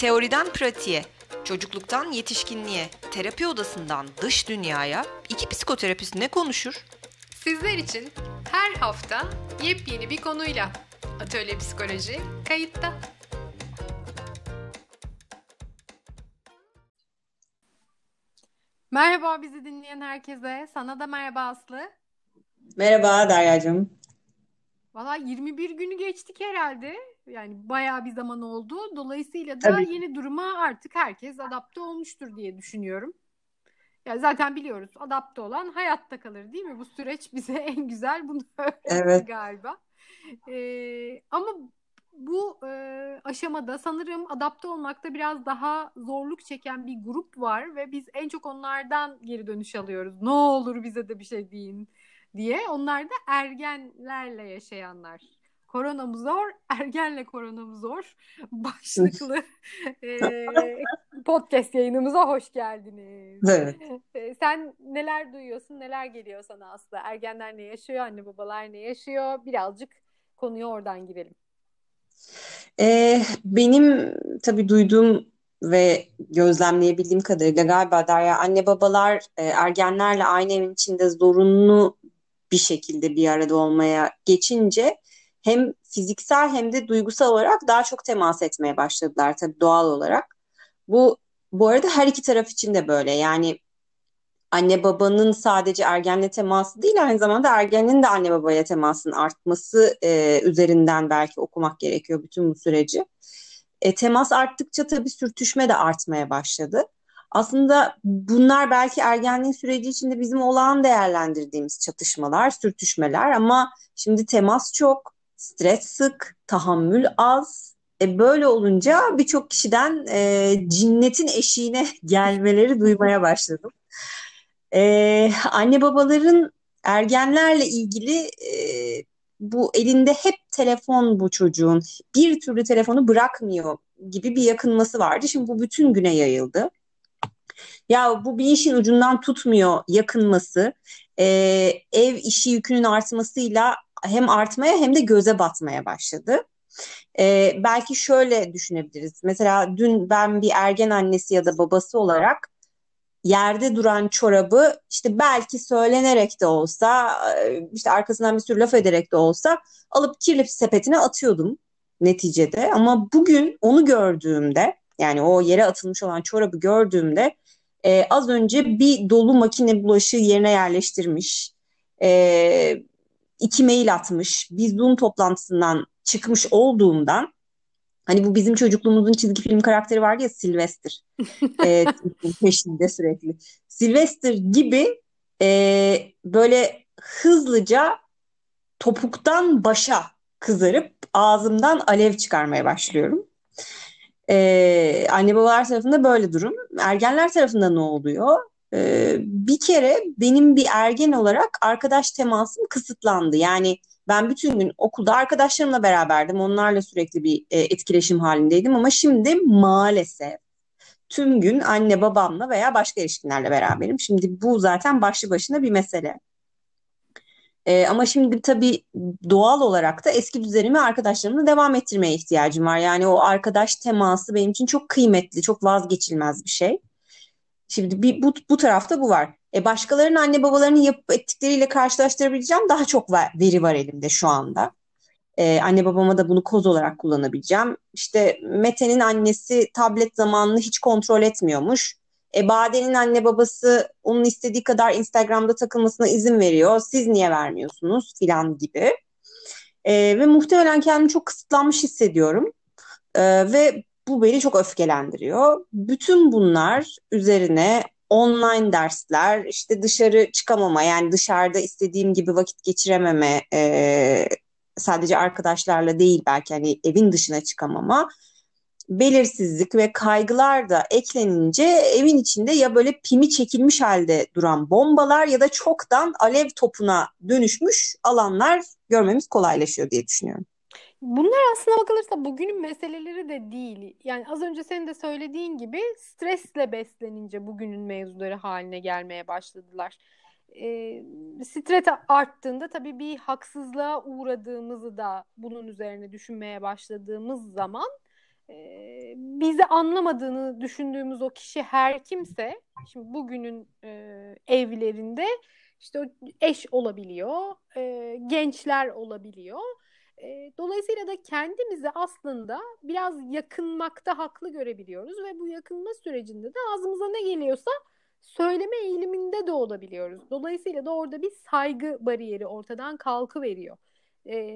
Teoriden pratiğe, çocukluktan yetişkinliğe, terapi odasından dış dünyaya iki psikoterapist ne konuşur? Sizler için her hafta yepyeni bir konuyla Atölye Psikoloji kayıtta. Merhaba bizi dinleyen herkese. Sana da merhaba Aslı. Merhaba Derya'cığım. Valla 21 günü geçtik herhalde. Yani bayağı bir zaman oldu. Dolayısıyla da tabii, yeni duruma artık herkes adapte olmuştur diye düşünüyorum. Yani zaten biliyoruz, adapte olan hayatta kalır değil mi? Bu süreç bize en güzel bunu öğretti galiba. Ama bu aşamada sanırım adapte olmakta biraz daha zorluk çeken bir grup var ve biz en çok onlardan geri dönüş alıyoruz. Ne olur bize de bir şey deyin diye. Onlar da ergenlerle yaşayanlar. Korona mı zor, ergenle korona mı zor başlıklı podcast yayınımıza hoş geldiniz. Evet. Sen neler duyuyorsun, neler geliyor sana Aslı? Ergenler ne yaşıyor, anne babalar ne yaşıyor? Birazcık konuya oradan girelim. Benim tabii duyduğum ve gözlemleyebildiğim kadarıyla galiba Derya, anne babalar ergenlerle aynı evin içinde zorunlu bir şekilde bir arada olmaya geçince hem fiziksel hem de duygusal olarak daha çok temas etmeye başladılar tabii doğal olarak. Bu arada her iki taraf için de böyle. Yani anne babanın sadece ergenle teması değil, aynı zamanda ergenin de anne babayla temasının artması üzerinden belki okumak gerekiyor bütün bu süreci. Temas arttıkça tabii sürtüşme de artmaya başladı. Aslında bunlar belki ergenliğin süreci içinde bizim olağan değerlendirdiğimiz çatışmalar, sürtüşmeler ama şimdi temas çok, stres sık, tahammül az. Böyle olunca birçok kişiden cinnetin eşiğine gelmeleri duymaya başladım. Anne babaların ergenlerle ilgili bu elinde hep telefon bu çocuğun, bir türlü telefonu bırakmıyor gibi bir yakınması vardı. Şimdi bu bütün güne yayıldı. Ya bu bir işin ucundan tutmuyor yakınması, ev işi yükünün artmasıyla hem artmaya hem de göze batmaya başladı. Belki şöyle düşünebiliriz. Mesela dün ben bir ergen annesi ya da babası olarak yerde duran çorabı işte belki söylenerek de olsa, işte arkasından bir sürü laf ederek de olsa alıp kirli sepetine atıyordum neticede. Ama bugün onu gördüğümde, yani o yere atılmış olan çorabı gördüğümde az önce bir dolu makine bulaşığı yerine yerleştirmiş, 2 mail atmış, bir Zoom toplantısından çıkmış olduğumdan, hani bu bizim çocukluğumuzun çizgi film karakteri vardı ya, Sylvester peşinde sürekli. Sylvester gibi böyle hızlıca topuktan başa kızarıp ağzımdan alev çıkarmaya başlıyorum. Anne babalar tarafında böyle durum. Ergenler tarafında ne oluyor? Bir kere benim bir ergen olarak arkadaş temasım kısıtlandı. Yani ben bütün gün okulda arkadaşlarımla beraberdim. Onlarla sürekli bir etkileşim halindeydim. Ama şimdi maalesef tüm gün anne babamla veya başka erişkinlerle beraberim. Şimdi bu zaten başlı başına bir mesele. Ama şimdi tabii doğal olarak da eski düzenimi arkadaşlarımla devam ettirmeye ihtiyacım var. Yani o arkadaş teması benim için çok kıymetli, çok vazgeçilmez bir şey. Şimdi bu tarafta bu var. Başkalarının anne babalarının yapıp ettikleriyle karşılaştırabileceğim daha çok veri var elimde şu anda. Anne babama da bunu koz olarak kullanabileceğim. İşte Mete'nin annesi tablet zamanını hiç kontrol etmiyormuş. Bade'nin anne babası onun istediği kadar Instagram'da takılmasına izin veriyor. Siz niye vermiyorsunuz filan gibi. Ve muhtemelen kendimi çok kısıtlanmış hissediyorum. Ve bu beni çok öfkelendiriyor. Bütün bunlar üzerine online dersler, işte dışarı çıkamama, yani dışarıda istediğim gibi vakit geçirememe, sadece arkadaşlarla değil belki hani evin dışına çıkamama, belirsizlik ve kaygılar da eklenince evin içinde ya böyle pimi çekilmiş halde duran bombalar ya da çoktan alev topuna dönüşmüş alanlar görmemiz kolaylaşıyor diye düşünüyorum. Bunlar aslına bakılırsa bugünün meseleleri de değil. Yani az önce senin de söylediğin gibi stresle beslenince bugünün mevzuları haline gelmeye başladılar. Stres arttığında tabii bir haksızlığa uğradığımızı da bunun üzerine düşünmeye başladığımız zaman bizi anlamadığını düşündüğümüz o kişi her kimse, şimdi bugünün evlerinde işte eş olabiliyor, gençler olabiliyor. Dolayısıyla da kendimizi aslında biraz yakınmakta haklı görebiliyoruz ve bu yakınma sürecinde de ağzımıza ne geliyorsa söyleme eğiliminde de olabiliyoruz. Dolayısıyla da orada bir saygı bariyeri ortadan kalkıveriyor.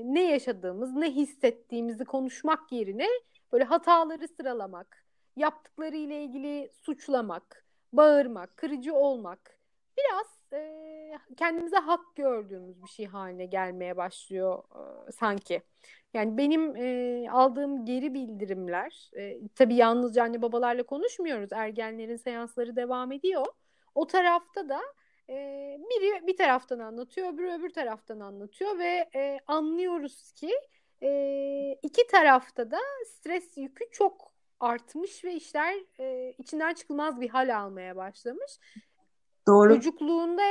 Ne yaşadığımız, ne hissettiğimizi konuşmak yerine böyle hataları sıralamak, yaptıkları ile ilgili suçlamak, bağırmak, kırıcı olmak biraz kendimize hak gördüğümüz bir şey haline gelmeye başlıyor sanki. Yani benim aldığım geri bildirimler, tabii yalnızca anne babalarla konuşmuyoruz, ergenlerin seansları devam ediyor. O tarafta da biri bir taraftan anlatıyor, öbürü öbür taraftan anlatıyor ve anlıyoruz ki iki tarafta da stres yükü çok artmış ve işler içinden çıkılmaz bir hal almaya başlamış. Doğru. Çocukluğunda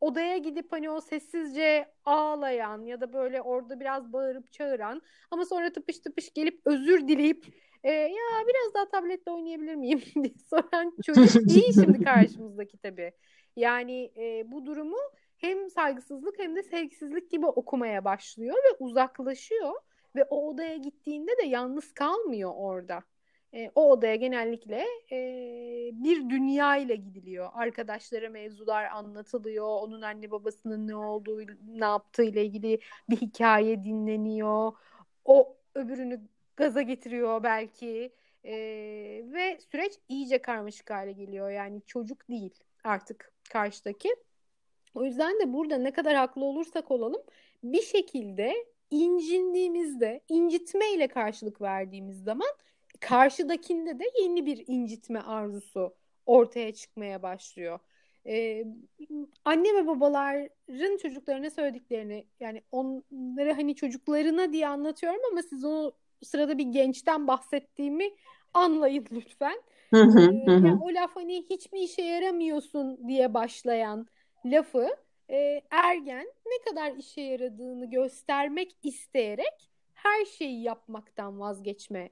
odaya gidip hani o sessizce ağlayan ya da böyle orada biraz bağırıp çağıran ama sonra tıpış tıpış gelip özür dileyip ya biraz daha tabletle oynayabilir miyim diye soran çocuk değil şimdi karşımızdaki tabii. Yani bu durumu hem saygısızlık hem de sevgisizlik gibi okumaya başlıyor ve uzaklaşıyor ve o odaya gittiğinde de yalnız kalmıyor orada. O odaya genellikle bir dünya ile gidiliyor. Arkadaşlara mevzular anlatılıyor. Onun anne babasının ne olduğu, ne yaptığı ile ilgili bir hikaye dinleniyor. O öbürünü gaza getiriyor belki. Ve süreç iyice karmaşık hale geliyor. Yani çocuk değil artık karşıdaki. O yüzden de burada ne kadar haklı olursak olalım bir şekilde incindiğimizde, incitme ile karşılık verdiğimiz zaman karşıdakinde de yeni bir incitme arzusu ortaya çıkmaya başlıyor. Anne ve babaların çocuklarına söylediklerini, yani onları hani çocuklarına diye anlatıyorum ama siz o sırada bir gençten bahsettiğimi anlayın lütfen. Yani o laf hani hiçbir işe yaramıyorsun diye başlayan lafı ergen ne kadar işe yaradığını göstermek isteyerek her şeyi yapmaktan vazgeçme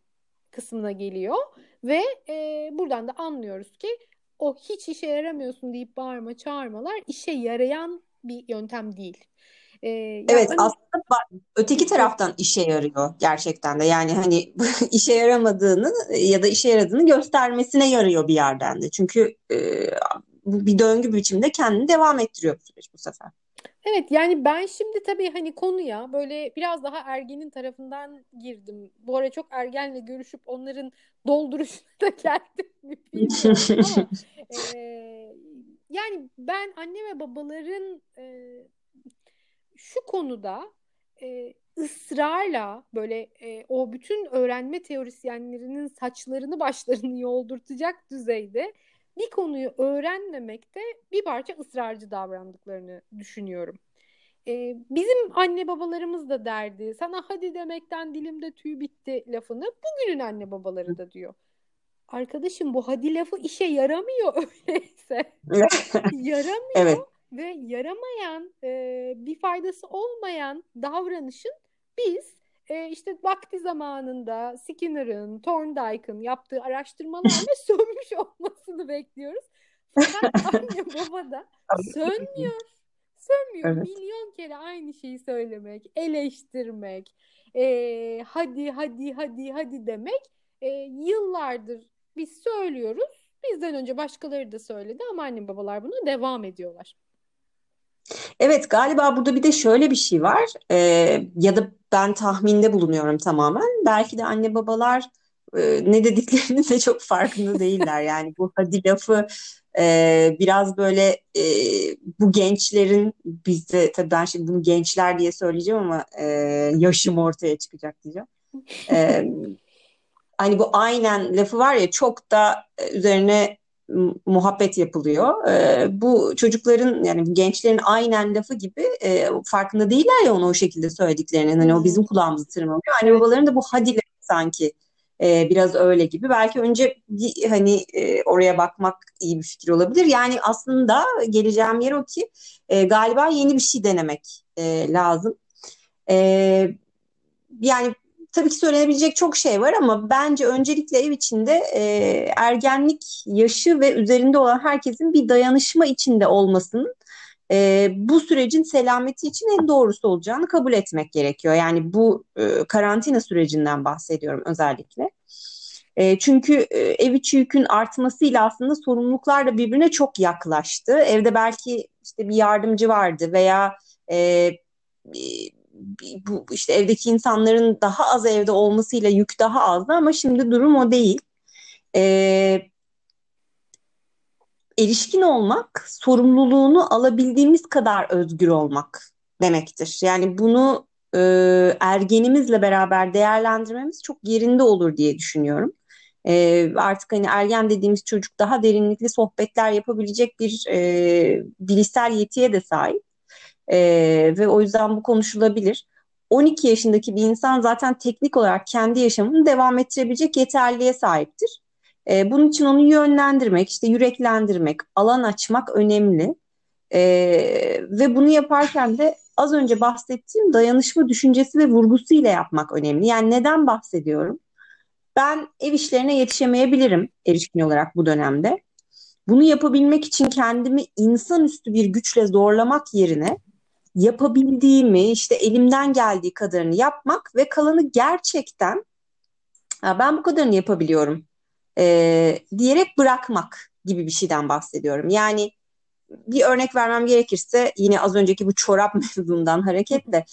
kısmına geliyor ve buradan da anlıyoruz ki o hiç işe yaramıyorsun deyip bağırma çağırmalar işe yarayan bir yöntem değil. Evet yani, aslında öteki taraftan işe yarıyor gerçekten de, yani hani işe yaramadığını ya da işe yaradığını göstermesine yarıyor bir yerden de. Çünkü bir döngü biçimde kendini devam ettiriyor bu süreç bu sefer. Evet, yani ben şimdi tabii hani konuya böyle biraz daha ergenin tarafından girdim. Bu ara çok ergenle görüşüp onların dolduruşuna da geldim. Ama, yani ben anne ve babaların şu konuda ısrarla böyle o bütün öğrenme teorisyenlerinin saçlarını başlarını yoldurtacak düzeyde bir konuyu öğrenmemekte bir parça ısrarcı davrandıklarını düşünüyorum. Bizim anne babalarımız da derdi, sana hadi demekten dilimde tüy bitti lafını bugünün anne babaları da diyor. Arkadaşım bu hadi lafı işe yaramıyor öyleyse. Yaramıyor evet. Ve yaramayan, bir faydası olmayan davranışın biz işte vakti zamanında Skinner'ın, Thorndike'ın yaptığı araştırmalarla sönmüş olmasını bekliyoruz. Fakat anne baba da sönmüyor. Evet. Milyon kere aynı şeyi söylemek, eleştirmek, hadi demek. Yıllardır biz söylüyoruz. Bizden önce başkaları da söyledi ama anne babalar buna devam ediyorlar. Evet, galiba burada bir de şöyle bir şey var ya da ben tahminde bulunuyorum tamamen. Belki de anne babalar ne dediklerinin de çok farkında değiller. Yani bu hadi lafı biraz böyle bu gençlerin, bizde tabii ben şimdi bunu gençler diye söyleyeceğim ama yaşım ortaya çıkacak diyeceğim. Hani bu aynen lafı var ya, çok da üzerine muhabbet yapılıyor. Bu çocukların, yani gençlerin aynen lafı gibi farkında değiller ya onu o şekilde söylediklerinin. Hani o bizim kulağımızı tırmalıyor. Anne babaların da bu hadi lafı sanki biraz öyle gibi. Belki önce hani oraya bakmak iyi bir fikir olabilir. Yani aslında geleceğim yer o ki galiba yeni bir şey denemek lazım. Yani Tabii ki söylenebilecek çok şey var ama bence öncelikle ev içinde ergenlik yaşı ve üzerinde olan herkesin bir dayanışma içinde olmasının bu sürecin selameti için en doğrusu olacağını kabul etmek gerekiyor. Yani bu karantina sürecinden bahsediyorum özellikle. Çünkü ev içi yükün artmasıyla aslında sorumluluklar da birbirine çok yaklaştı. Evde belki işte bir yardımcı vardı veya bu işte evdeki insanların daha az evde olmasıyla yük daha azdı ama şimdi durum o değil. Erişkin olmak, sorumluluğunu alabildiğimiz kadar özgür olmak demektir. Yani bunu ergenimizle beraber değerlendirmemiz çok yerinde olur diye düşünüyorum. Artık hani ergen dediğimiz çocuk daha derinlikli sohbetler yapabilecek bir bilişsel yetiye de sahip. Ve o yüzden bu konuşulabilir. 12 yaşındaki bir insan zaten teknik olarak kendi yaşamını devam ettirebilecek yeterliğe sahiptir. Bunun için onu yönlendirmek, işte yüreklendirmek, alan açmak önemli. Ve bunu yaparken de az önce bahsettiğim dayanışma düşüncesi ve vurgusuyla yapmak önemli. Yani neden bahsediyorum? Ben ev işlerine yetişemeyebilirim erişkin olarak bu dönemde. Bunu yapabilmek için kendimi insanüstü bir güçle zorlamak yerine yapabildiğimi, işte elimden geldiği kadarını yapmak ve kalanı gerçekten ben bu kadarını yapabiliyorum diyerek bırakmak gibi bir şeyden bahsediyorum. Yani bir örnek vermem gerekirse yine az önceki bu çorap mevzundan hareketle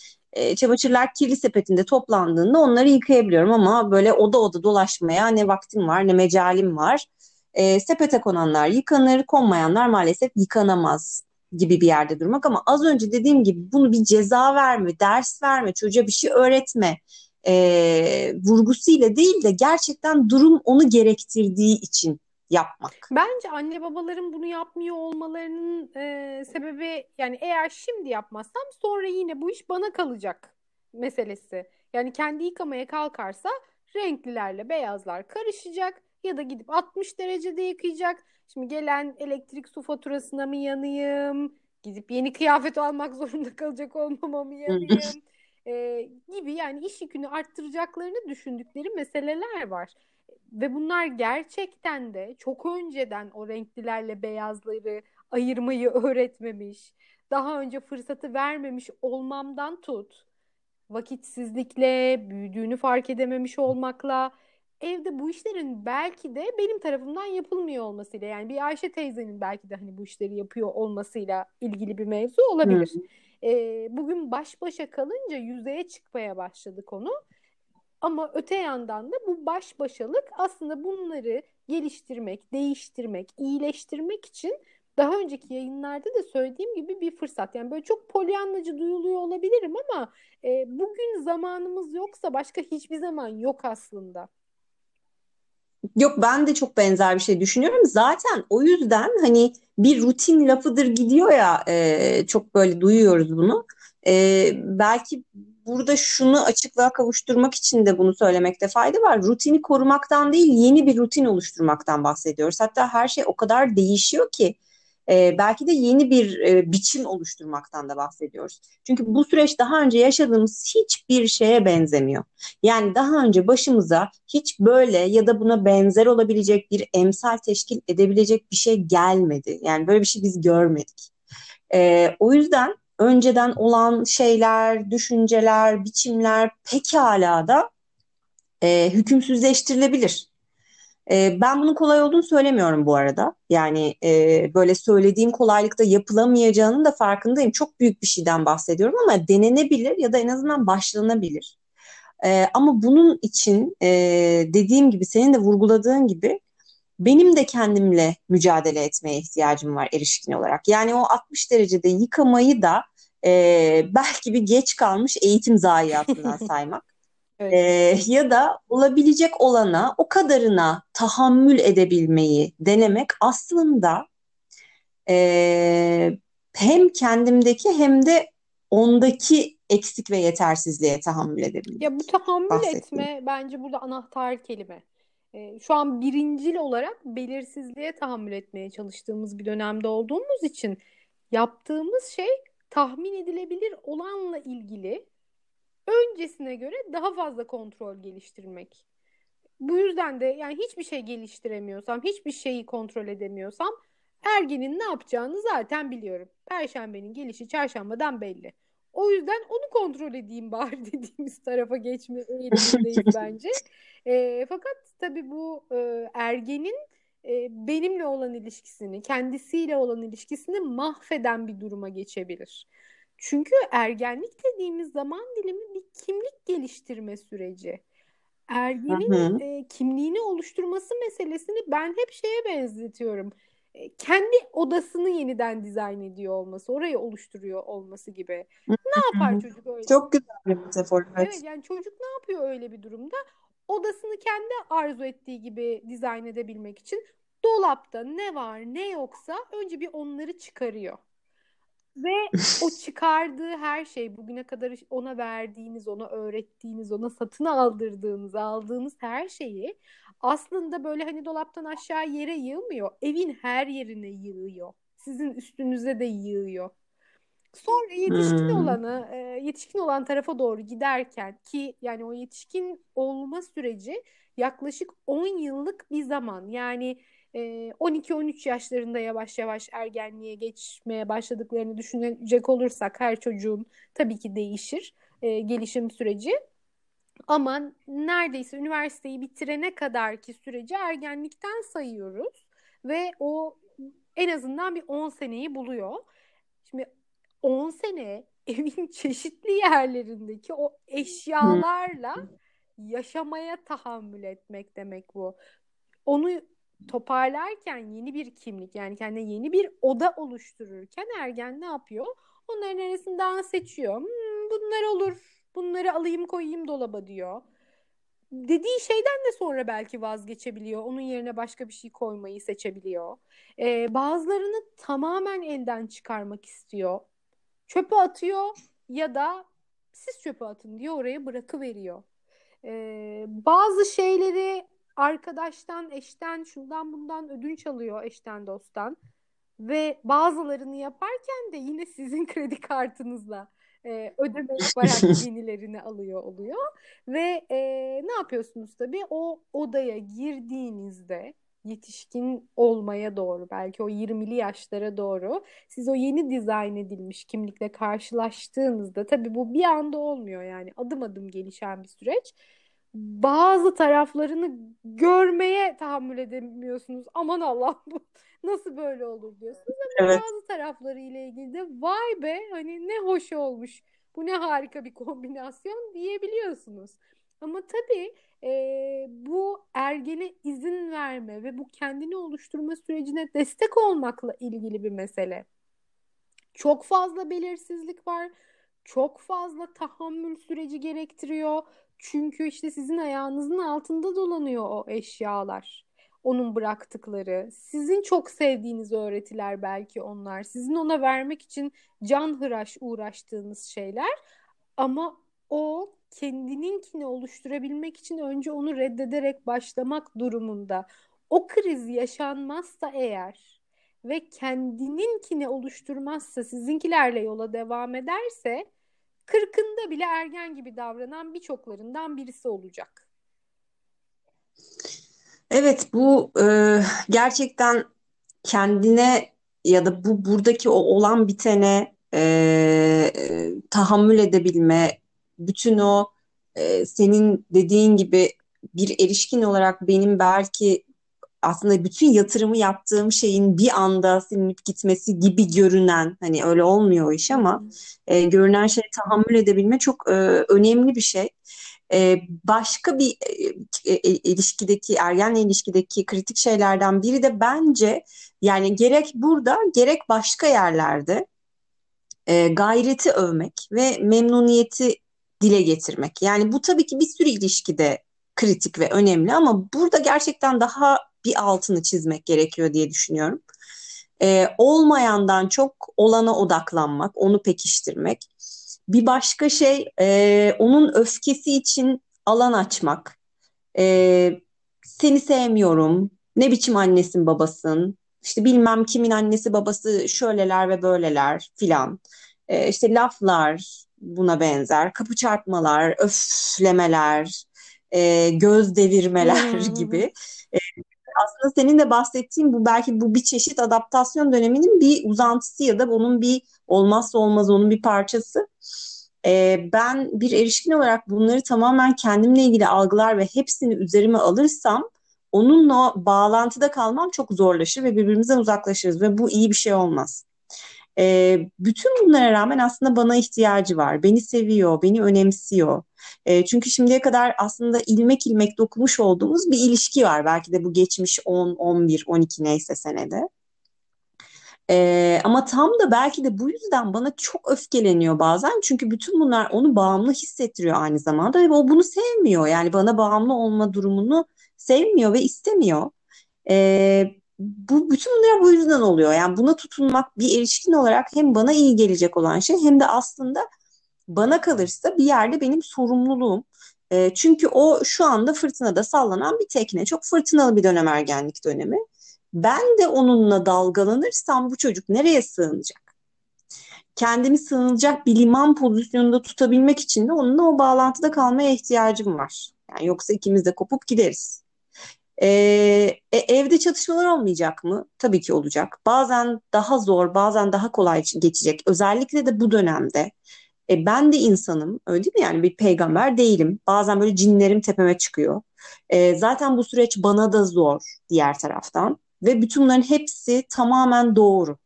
çamaşırlar kirli sepetinde toplandığında onları yıkayabiliyorum ama böyle oda oda dolaşmaya ne vaktim var ne mecalim var. Sepete konanlar yıkanır, konmayanlar maalesef yıkanamaz gibi bir yerde durmak. Ama az önce dediğim gibi bunu bir ceza verme, ders verme, çocuğa bir şey öğretme vurgusuyla değil de gerçekten durum onu gerektirdiği için yapmak. Bence anne babaların bunu yapmıyor olmalarının sebebi yani eğer şimdi yapmazsam sonra yine bu iş bana kalacak meselesi. Yani kendi yıkamaya kalkarsa renklilerle beyazlar karışacak. Ya da gidip 60 derecede yıkayacak. Şimdi gelen elektrik su faturasına mı yanayım? Gidip yeni kıyafet almak zorunda kalacak olmama mı yanayım? Gibi yani iş yükünü arttıracaklarını düşündükleri meseleler var. Ve bunlar gerçekten de çok önceden o renklilerle beyazları ayırmayı öğretmemiş, daha önce fırsatı vermemiş olmamdan tut, vakitsizlikle, büyüdüğünü fark edememiş olmakla, evde bu işlerin belki de benim tarafımdan yapılmıyor olmasıyla yani bir Ayşe teyzenin belki de hani bu işleri yapıyor olmasıyla ilgili bir mevzu olabilir. Bugün baş başa kalınca yüzeye çıkmaya başladı konu. Ama öte yandan da bu baş başalık aslında bunları geliştirmek, değiştirmek, iyileştirmek için daha önceki yayınlarda da söylediğim gibi bir fırsat. Yani böyle çok polyanlıcı duyuluyor olabilirim ama bugün zamanımız yoksa başka hiçbir zaman yok aslında. Yok ben de çok benzer bir şey düşünüyorum. Zaten o yüzden hani bir rutin lafıdır gidiyor ya çok böyle duyuyoruz bunu. Belki burada şunu açıklığa kavuşturmak için de bunu söylemekte fayda var. Rutini korumaktan değil yeni bir rutin oluşturmaktan bahsediyoruz. Hatta her şey o kadar değişiyor ki belki de yeni bir biçim oluşturmaktan da bahsediyoruz. Çünkü bu süreç daha önce yaşadığımız hiçbir şeye benzemiyor. Yani daha önce başımıza hiç böyle ya da buna benzer olabilecek bir emsal teşkil edebilecek bir şey gelmedi. Yani böyle bir şey biz görmedik. O yüzden önceden olan şeyler, düşünceler, biçimler pekala da hükümsüzleştirilebilir. Ben bunun kolay olduğunu söylemiyorum bu arada. Yani böyle söylediğim kolaylıkta yapılamayacağının da farkındayım. Çok büyük bir şeyden bahsediyorum ama denenebilir ya da en azından başlanabilir. Ama bunun için dediğim gibi senin de vurguladığın gibi benim de kendimle mücadele etmeye ihtiyacım var erişkin olarak. Yani o 60 derecede yıkamayı da belki bir geç kalmış eğitim zayiatından saymak. Evet. Ya da olabilecek olana o kadarına tahammül edebilmeyi denemek aslında hem kendimdeki hem de ondaki eksik ve yetersizliğe tahammül edebilmek. Ya bu tahammül etme bence burada anahtar kelime. Şu an birincil olarak belirsizliğe tahammül etmeye çalıştığımız bir dönemde olduğumuz için yaptığımız şey tahmin edilebilir olanla ilgili öncesine göre daha fazla kontrol geliştirmek. Bu yüzden de yani hiçbir şey geliştiremiyorsam, hiçbir şeyi kontrol edemiyorsam ergenin ne yapacağını zaten biliyorum. Perşembenin gelişi çarşambadan belli. O yüzden onu kontrol edeyim bari dediğimiz tarafa geçme eğilimindeyiz bence. Fakat tabii bu ergenin benimle olan ilişkisini, kendisiyle olan ilişkisini mahveden bir duruma geçebilir. Çünkü ergenlik dediğimiz zaman dilimi bir kimlik geliştirme süreci. Ergenin kimliğini oluşturması meselesini ben hep şeye benzetiyorum. Kendi odasını yeniden dizayn ediyor olması, orayı oluşturuyor olması gibi. Ne yapar çocuk öyle? Çok güzel bir metafor. Evet, yani çocuk ne yapıyor öyle bir durumda? Odasını kendi arzu ettiği gibi dizayn edebilmek için dolapta ne var ne yoksa önce bir onları çıkarıyor. Ve o çıkardığı her şey, bugüne kadar ona verdiğiniz, ona öğrettiğiniz, ona satın aldırdığınız, aldığınız her şeyi aslında böyle hani dolaptan aşağı yere yığmıyor. Evin her yerine yığıyor. Sizin üstünüze de yığıyor. Sonra yetişkin olanı, yetişkin olan tarafa doğru giderken ki yani o yetişkin olma süreci yaklaşık 10 yıllık bir zaman. Yani 12-13 yaşlarında yavaş yavaş ergenliğe geçmeye başladıklarını düşünecek olursak her çocuğun tabii ki değişir gelişim süreci. Ama neredeyse üniversiteyi bitirene kadarki süreci ergenlikten sayıyoruz ve o en azından bir 10 seneyi buluyor. Şimdi 10 sene evin çeşitli yerlerindeki o eşyalarla yaşamaya tahammül etmek demek bu. Onu toparlarken yeni bir kimlik, yani kendine yeni bir oda oluştururken ergen ne yapıyor? Onların arasından seçiyor. Bunlar olur, bunları alayım koyayım dolaba diyor. Dediği şeyden de sonra belki vazgeçebiliyor. Onun yerine başka bir şey koymayı seçebiliyor. Bazılarını tamamen elden çıkarmak istiyor. Çöpe atıyor ya da siz çöpe atın diye oraya bırakıveriyor. Bazı şeyleri arkadaştan, eşten, şundan bundan ödünç alıyor, eşten, dosttan. Ve bazılarını yaparken de yine sizin kredi kartınızla ödeme yaparak yenilerini alıyor oluyor. Ve ne yapıyorsunuz tabii? O odaya girdiğinizde yetişkin olmaya doğru, belki o 20'li yaşlara doğru siz o yeni dizayn edilmiş kimlikle karşılaştığınızda, tabii bu bir anda olmuyor yani adım adım gelişen bir süreç. Bazı taraflarını görmeye tahammül edemiyorsunuz. Aman Allah'ım bu nasıl böyle olur diyorsunuz. Ama evet, bazı tarafları ile ilgili de vay be hani ne hoş olmuş, bu ne harika bir kombinasyon diyebiliyorsunuz. Ama tabii bu ergene izin verme ve bu kendini oluşturma sürecine destek olmakla ilgili bir mesele. Çok fazla belirsizlik var. Çok fazla tahammül süreci gerektiriyor. Çünkü işte sizin ayağınızın altında dolanıyor o eşyalar. Onun bıraktıkları. Sizin çok sevdiğiniz öğretiler belki onlar. Sizin ona vermek için canhıraş uğraştığınız şeyler. Ama o kendininkini oluşturabilmek için önce onu reddederek başlamak durumunda. O kriz yaşanmazsa eğer ve kendininkini oluşturmazsa, sizinkilerle yola devam ederse 40'ında bile ergen gibi davranan birçoklarından birisi olacak. Evet, bu gerçekten kendine ya da bu buradaki o olan bitene tahammül edebilme, bütün o senin dediğin gibi bir erişkin olarak benim belki aslında bütün yatırımı yaptığım şeyin bir anda silinip gitmesi gibi görünen, hani öyle olmuyor iş ama görünen şeye tahammül edebilme çok önemli bir şey. Başka bir ilişkideki, ergenle ilişkideki kritik şeylerden biri de bence yani gerek burada gerek başka yerlerde gayreti övmek ve memnuniyeti dile getirmek. Yani bu tabii ki bir sürü ilişkide kritik ve önemli ama burada gerçekten daha bir altını çizmek gerekiyor diye düşünüyorum. Olmayandan çok olana odaklanmak, onu pekiştirmek. Bir başka şey onun öfkesi için alan açmak. Seni sevmiyorum, ne biçim annesin babasın, işte bilmem kimin annesi babası şöyleler ve böyleler filan. İşte laflar, buna benzer. Kapı çarpmalar, öflemeler, göz devirmeler gibi. Aslında senin de bahsettiğin bu belki bu bir çeşit adaptasyon döneminin bir uzantısı ya da onun bir olmazsa olmaz, onun bir parçası. Ben bir erişkin olarak bunları tamamen kendimle ilgili algılar ve hepsini üzerime alırsam onunla bağlantıda kalmam çok zorlaşır ve birbirimizden uzaklaşırız ve bu iyi bir şey olmaz. Bütün bunlara rağmen aslında bana ihtiyacı var. Beni seviyor, beni önemsiyor. Çünkü şimdiye kadar aslında ilmek ilmek dokunmuş olduğumuz bir ilişki var. Belki de bu geçmiş 10, 11, 12 neyse senede. Ama tam da belki de bu yüzden bana çok öfkeleniyor bazen. Çünkü bütün bunlar onu bağımlı hissettiriyor aynı zamanda. Ve o bunu sevmiyor. Yani bana bağımlı olma durumunu sevmiyor ve istemiyor. Bu bütün bunlar bu yüzden oluyor. Yani buna tutunmak bir erişkin olarak hem bana iyi gelecek olan şey hem de aslında bana kalırsa bir yerde benim sorumluluğum. Çünkü o şu anda fırtınada sallanan bir tekne. Çok fırtınalı bir dönem ergenlik dönemi. Ben de onunla dalgalanırsam bu çocuk nereye sığınacak? Kendimi sığınacak bir liman pozisyonunda tutabilmek için de onunla o bağlantıda kalmaya ihtiyacım var. Yani yoksa ikimiz de kopup gideriz. Evde çatışmalar olmayacak mı? Tabii ki olacak. Bazen daha zor, bazen daha kolay geçecek. Özellikle de bu dönemde. Ben de insanım, öyle değil mi? Yani bir peygamber değilim. Bazen böyle cinlerim tepeme çıkıyor. Zaten bu süreç bana da zor diğer taraftan. Ve bütün bunların hepsi tamamen doğru.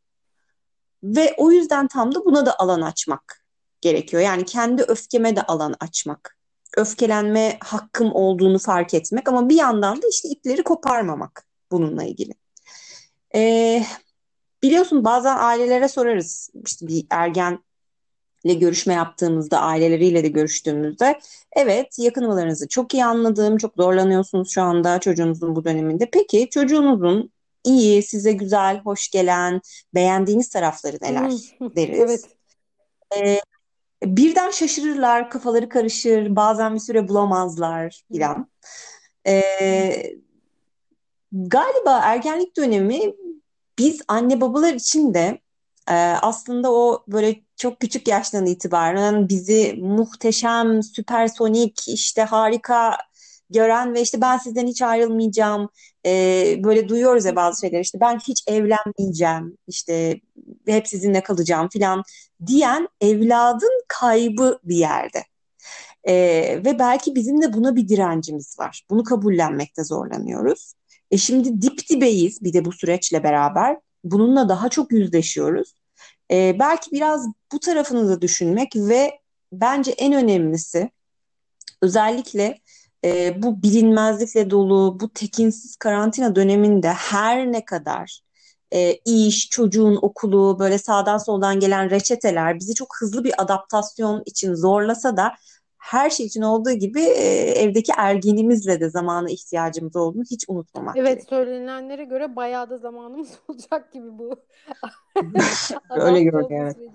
Ve o yüzden tam da buna da alan açmak gerekiyor. Yani kendi öfkeme de alan açmak. Öfkelenme hakkım olduğunu fark etmek ama bir yandan da işte ipleri koparmamak bununla ilgili. Biliyorsun bazen ailelere sorarız. İşte bir ergenle görüşme yaptığımızda, aileleriyle de görüştüğümüzde evet yakınmalarınızı çok iyi anladım, çok zorlanıyorsunuz şu anda çocuğunuzun bu döneminde. Peki çocuğunuzun iyi, size güzel, hoş gelen, beğendiğiniz tarafları neler deriz. Evet. Birden şaşırırlar, kafaları karışır, bazen bir süre bulamazlar filan. Galiba ergenlik dönemi biz anne babalar için de aslında o böyle çok küçük yaştan itibaren bizi muhteşem, süpersonik, işte harika gören ve işte ben sizden hiç ayrılmayacağım, böyle duyuyoruz ya bazı şeyler, işte ben hiç evlenmeyeceğim, işte hep sizinle kalacağım filan diyen evladın kaybı bir yerde. Ve belki bizim de buna bir direncimiz var. Bunu kabullenmekte zorlanıyoruz. Şimdi dip dibeyiz bir de bu süreçle beraber. Bununla daha çok yüzleşiyoruz. Belki biraz bu tarafını da düşünmek ve bence en önemlisi özellikle bu bilinmezlikle dolu, bu tekinsiz karantina döneminde her ne kadar iş, çocuğun okulu, böyle sağdan soldan gelen reçeteler bizi çok hızlı bir adaptasyon için zorlasa da her şey için olduğu gibi evdeki ergenimizle de zamana ihtiyacımız olduğunu hiç unutmamak gerekiyor. Söylenenlere göre bayağı da zamanımız olacak gibi bu. Öyle görünüyor. Evet.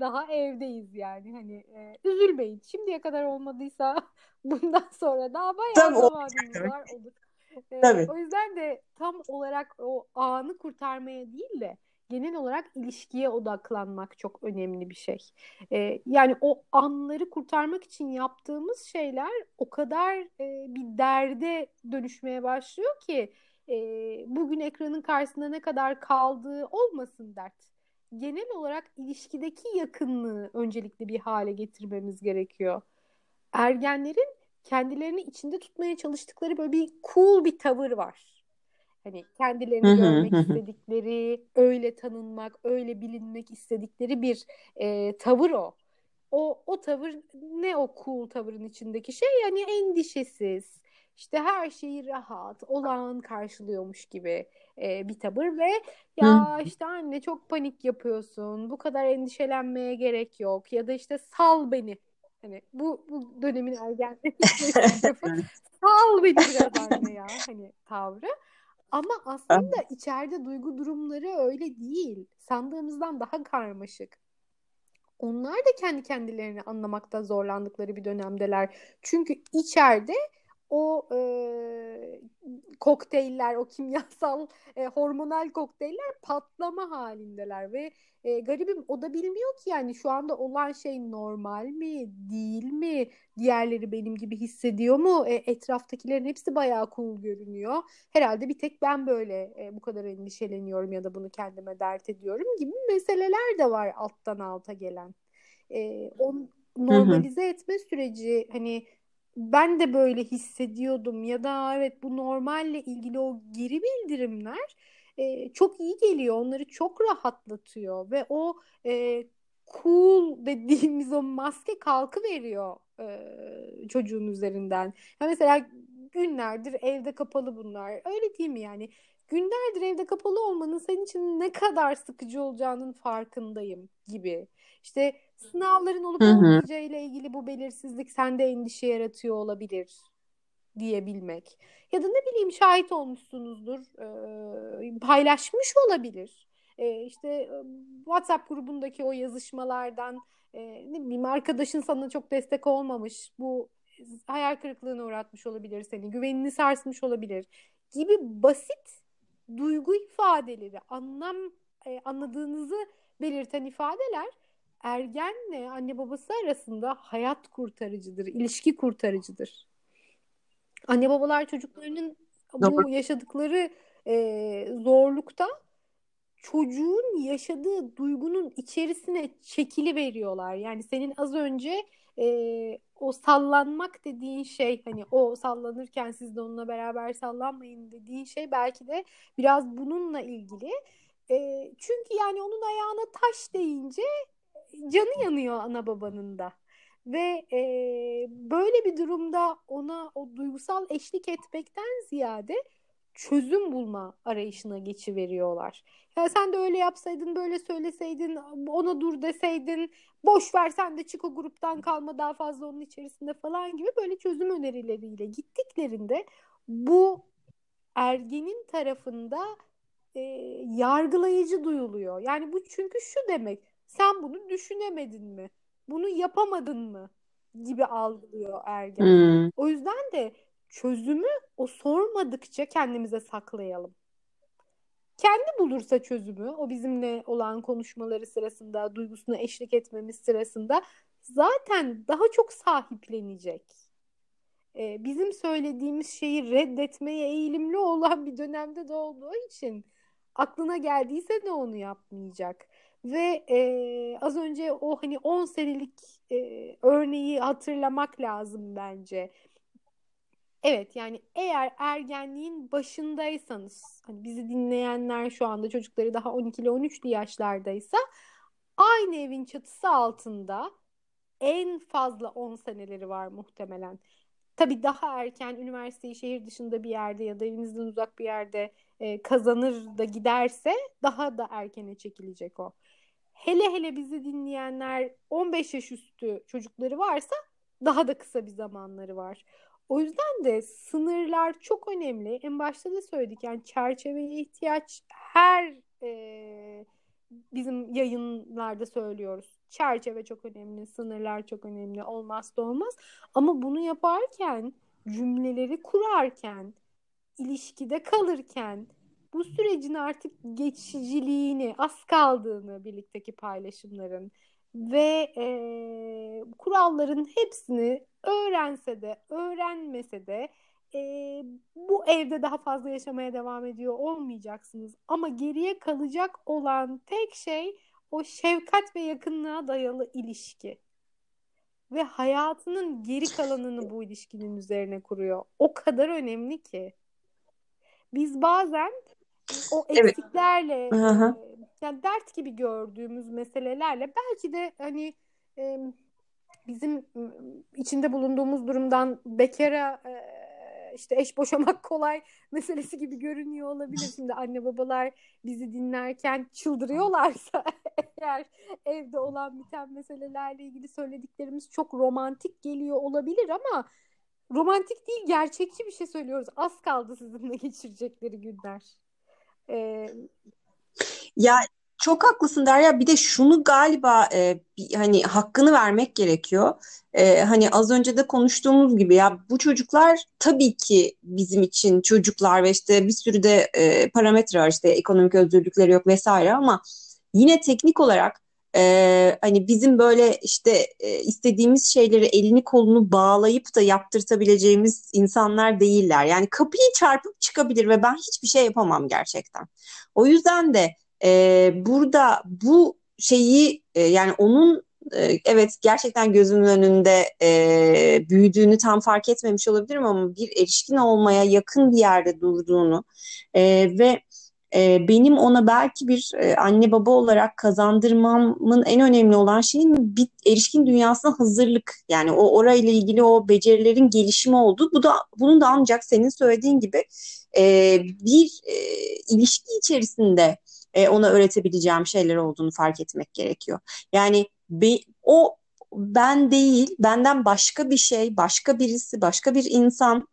Daha evdeyiz yani. Hani üzülmeyin. Şimdiye kadar olmadıysa bundan sonra daha bayağı zamanımız var. Tabii. O yüzden de tam olarak o anı kurtarmaya değil de genel olarak ilişkiye odaklanmak çok önemli bir şey. Yani o anları kurtarmak için yaptığımız şeyler o kadar bir derde dönüşmeye başlıyor ki bugün ekranın karşısında ne kadar kaldığı olmasın dert. Genel olarak ilişkideki yakınlığı öncelikli bir hale getirmemiz gerekiyor. Ergenlerin kendilerini içinde tutmaya çalıştıkları böyle bir cool bir tavır var. Hani kendilerini görmek istedikleri, öyle tanınmak, öyle bilinmek istedikleri bir tavır o. O tavır ne, o cool tavırın içindeki şey? Yani endişesiz, işte her şeyi rahat, olağan karşılıyormuş gibi bir tavır ve ya işte anne çok panik yapıyorsun, bu kadar endişelenmeye gerek yok ya da işte sal beni. Hani bu dönemin ergenliği sal beni biraz anne ya hani tavrı. Ama aslında içeride duygu durumları öyle değil. Sandığımızdan daha karmaşık. Onlar da kendi kendilerini anlamakta zorlandıkları bir dönemdeler. Çünkü içeride o kokteyller, o kimyasal hormonal kokteyller patlama halindeler ve garibim o da bilmiyor ki yani şu anda olan şey normal mi, değil mi, diğerleri benim gibi hissediyor mu, etraftakilerin hepsi bayağı cool görünüyor. Herhalde bir tek ben böyle bu kadar endişeleniyorum ya da bunu kendime dert ediyorum gibi meseleler de var alttan alta gelen. Onu normalize etme süreci, hani ben de böyle hissediyordum ya da evet bu normalle ilgili o geri bildirimler çok iyi geliyor. Onları çok rahatlatıyor ve o cool dediğimiz o maske kalkıveriyor çocuğun üzerinden. Ya mesela günlerdir evde kapalı bunlar. Öyle değil mi yani? Günlerdir evde kapalı olmanın senin için ne kadar sıkıcı olacağının farkındayım gibi. İşte sınavların olup olmayacağıyla ilgili bu belirsizlik sende endişe yaratıyor olabilir diyebilmek. Ya da ne bileyim şahit olmuşsunuzdur, paylaşmış olabilir. İşte WhatsApp grubundaki o yazışmalardan ne bileyim arkadaşın sana çok destek olmamış, bu hayal kırıklığına uğratmış olabilir seni, güvenini sarsmış olabilir gibi basit duygu ifadeleri, anlam anladığınızı belirten ifadeler ergenle anne babası arasında hayat kurtarıcıdır, ilişki kurtarıcıdır. Anne babalar çocuklarının bu yaşadıkları zorlukta çocuğun yaşadığı duygunun içerisine çekiliveriyorlar. Yani senin az önce o sallanmak dediğin şey, hani o sallanırken siz de onunla beraber sallanmayın dediğin şey belki de biraz bununla ilgili. Çünkü yani onun ayağına taş değince canı yanıyor ana babanın da. Ve böyle bir durumda ona o duygusal eşlik etmekten ziyade çözüm bulma arayışına geçiveriyorlar. Yani sen de öyle yapsaydın, böyle söyleseydin, ona dur deseydin, boş ver sen de çık o gruptan kalma daha fazla onun içerisinde falan gibi böyle çözüm önerileriyle gittiklerinde bu ergenin tarafında yargılayıcı duyuluyor. Yani bu çünkü şu demek, sen bunu düşünemedin mi? Bunu yapamadın mı? Gibi algılıyor ergen. O yüzden de çözümü o sormadıkça kendimize saklayalım. Kendi bulursa çözümü, o bizimle olan konuşmaları sırasında, duygusuna eşlik etmemiz sırasında zaten daha çok sahiplenecek. Bizim söylediğimiz şeyi reddetmeye eğilimli olan bir dönemde de olduğu için aklına geldiyse de onu yapmayacak. Ve az önce o hani 10 senelik örneği hatırlamak lazım bence. Evet yani eğer ergenliğin başındaysanız, hani bizi dinleyenler şu anda çocukları daha 12'li 13'lü yaşlardaysa aynı evin çatısı altında en fazla 10 seneleri var muhtemelen. Tabii daha erken üniversiteyi şehir dışında bir yerde ya da evinizden uzak bir yerde kazanır da giderse daha da erkene çekilecek o. Hele hele bizi dinleyenler 15 yaş üstü çocukları varsa daha da kısa bir zamanları var. O yüzden de sınırlar çok önemli. En başta da söyledik yani çerçeveye ihtiyaç, her bizim yayınlarda söylüyoruz. Çerçeve çok önemli, sınırlar çok önemli, olmazsa olmaz. Ama bunu yaparken, cümleleri kurarken, ilişkide kalırken bu sürecin artık geçiciliğini, az kaldığını birlikteki paylaşımların ve kuralların hepsini öğrense de öğrenmese de bu evde daha fazla yaşamaya devam ediyor olmayacaksınız. Ama geriye kalacak olan tek şey o şefkat ve yakınlığa dayalı ilişki. Ve hayatının geri kalanını bu ilişkinin üzerine kuruyor. O kadar önemli ki. Biz bazen o eksiklerle yani dert gibi gördüğümüz meselelerle belki de hani bizim içinde bulunduğumuz durumdan bekara işte eş boşamak kolay meselesi gibi görünüyor olabilir. Şimdi anne babalar bizi dinlerken çıldırıyorlarsa eğer evde olan biten meselelerle ilgili söylediklerimiz çok romantik geliyor olabilir ama romantik değil, gerçekçi bir şey söylüyoruz. Az kaldı sizinle geçirecekleri günler. Ya Çok haklısın Derya. Bir de şunu galiba hani hakkını vermek gerekiyor. Hani az önce de konuştuğumuz gibi ya bu çocuklar tabii ki bizim için çocuklar ve işte bir sürü de parametre var, işte ekonomik özgürlükleri yok vesaire, ama yine teknik olarak hani bizim böyle işte istediğimiz şeyleri elini kolunu bağlayıp da yaptırtabileceğimiz insanlar değiller. Yani kapıyı çarpıp çıkabilir ve ben hiçbir şey yapamam gerçekten. O yüzden de burada bu şeyi yani onun evet gerçekten gözümün önünde büyüdüğünü tam fark etmemiş olabilirim ama bir erişkin olmaya yakın bir yerde durduğunu ve benim ona belki bir anne baba olarak kazandırmamın en önemli olan şeyin bir erişkin dünyasına hazırlık, yani o orayla ilgili o becerilerin gelişimi oldu. Bunun da ancak senin söylediğin gibi bir ilişki içerisinde ona öğretebileceğim şeyler olduğunu fark etmek gerekiyor. Yani o ben değil, benden başka bir şey, başka birisi, başka bir insan.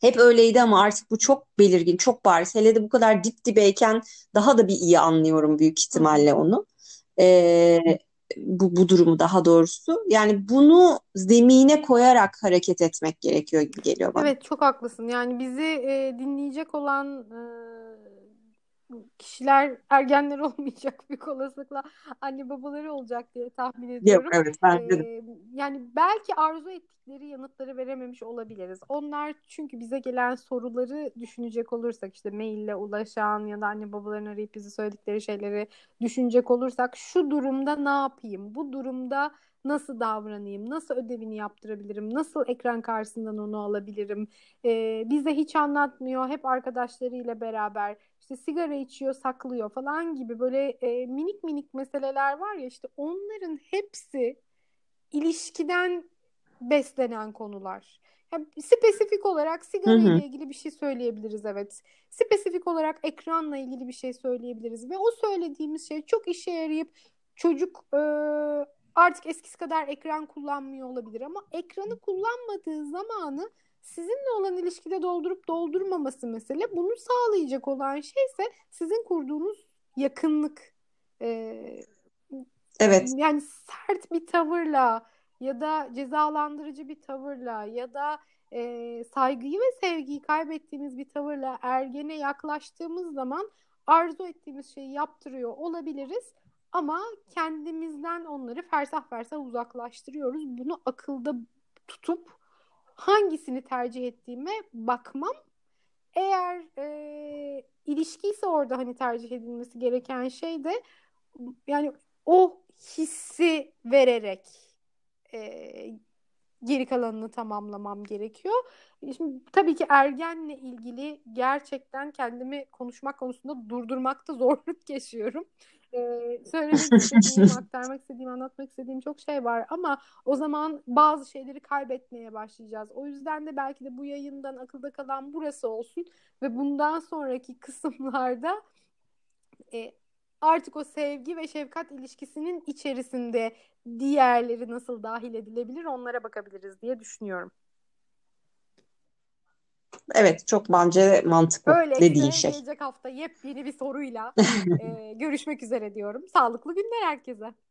Hep öyleydi ama artık bu çok belirgin, çok bariz. Hele de bu kadar dip dibeyken daha da bir iyi anlıyorum büyük ihtimalle onu. Bu durumu daha doğrusu. Yani bunu zemine koyarak hareket etmek gerekiyor gibi geliyor bana. Evet, çok haklısın. Yani bizi dinleyecek olan kişiler ergenler olmayacak, büyük olasılıkla anne babaları olacak diye tahmin ediyorum. Yok, evet, ben yani belki arzu ettikleri yanıtları verememiş olabiliriz. Onlar çünkü bize gelen soruları düşünecek olursak, işte maille ulaşan ya da anne babaların arayıp bize söyledikleri şeyleri düşünecek olursak, şu durumda ne yapayım, bu durumda nasıl davranayım, nasıl ödevini yaptırabilirim, nasıl ekran karşısından onu alabilirim, bize hiç anlatmıyor, hep arkadaşlarıyla beraber işte sigara içiyor, saklıyor falan gibi böyle minik minik meseleler var ya, işte onların hepsi ilişkiden beslenen konular. Yani spesifik olarak sigara ile ilgili bir şey söyleyebiliriz, evet. Spesifik olarak ekranla ilgili bir şey söyleyebiliriz ve o söylediğimiz şey çok işe yarayıp çocuk artık eskisi kadar ekran kullanmıyor olabilir ama ekranı kullanmadığı zamanı sizinle olan ilişkide doldurup doldurmaması mesele. Bunu sağlayacak olan şey ise sizin kurduğunuz yakınlık. Evet. Yani sert bir tavırla ya da cezalandırıcı bir tavırla ya da saygıyı ve sevgiyi kaybettiğimiz bir tavırla ergene yaklaştığımız zaman arzu ettiğimiz şeyi yaptırıyor olabiliriz. Ama kendimizden onları fersah fersah uzaklaştırıyoruz. Bunu akılda tutup hangisini tercih ettiğime bakmam. Eğer ilişkiyse orada hani tercih edilmesi gereken şey de yani o hissi vererek geri kalanını tamamlamam gerekiyor. Şimdi tabii ki ergenle ilgili gerçekten kendimi konuşmak konusunda durdurmakta zorluk yaşıyorum. Söylemek istediğim, aktarmak istediğim, anlatmak istediğim çok şey var ama o zaman bazı şeyleri kaybetmeye başlayacağız. O yüzden de belki de bu yayından akılda kalan burası olsun ve bundan sonraki kısımlarda artık o sevgi ve şefkat ilişkisinin içerisinde diğerleri nasıl dahil edilebilir, onlara bakabiliriz diye düşünüyorum. Evet, çok bence mantıklı öyleyse, dediğin şey. Gelecek hafta yepyeni bir soruyla görüşmek üzere diyorum. Sağlıklı günler herkese.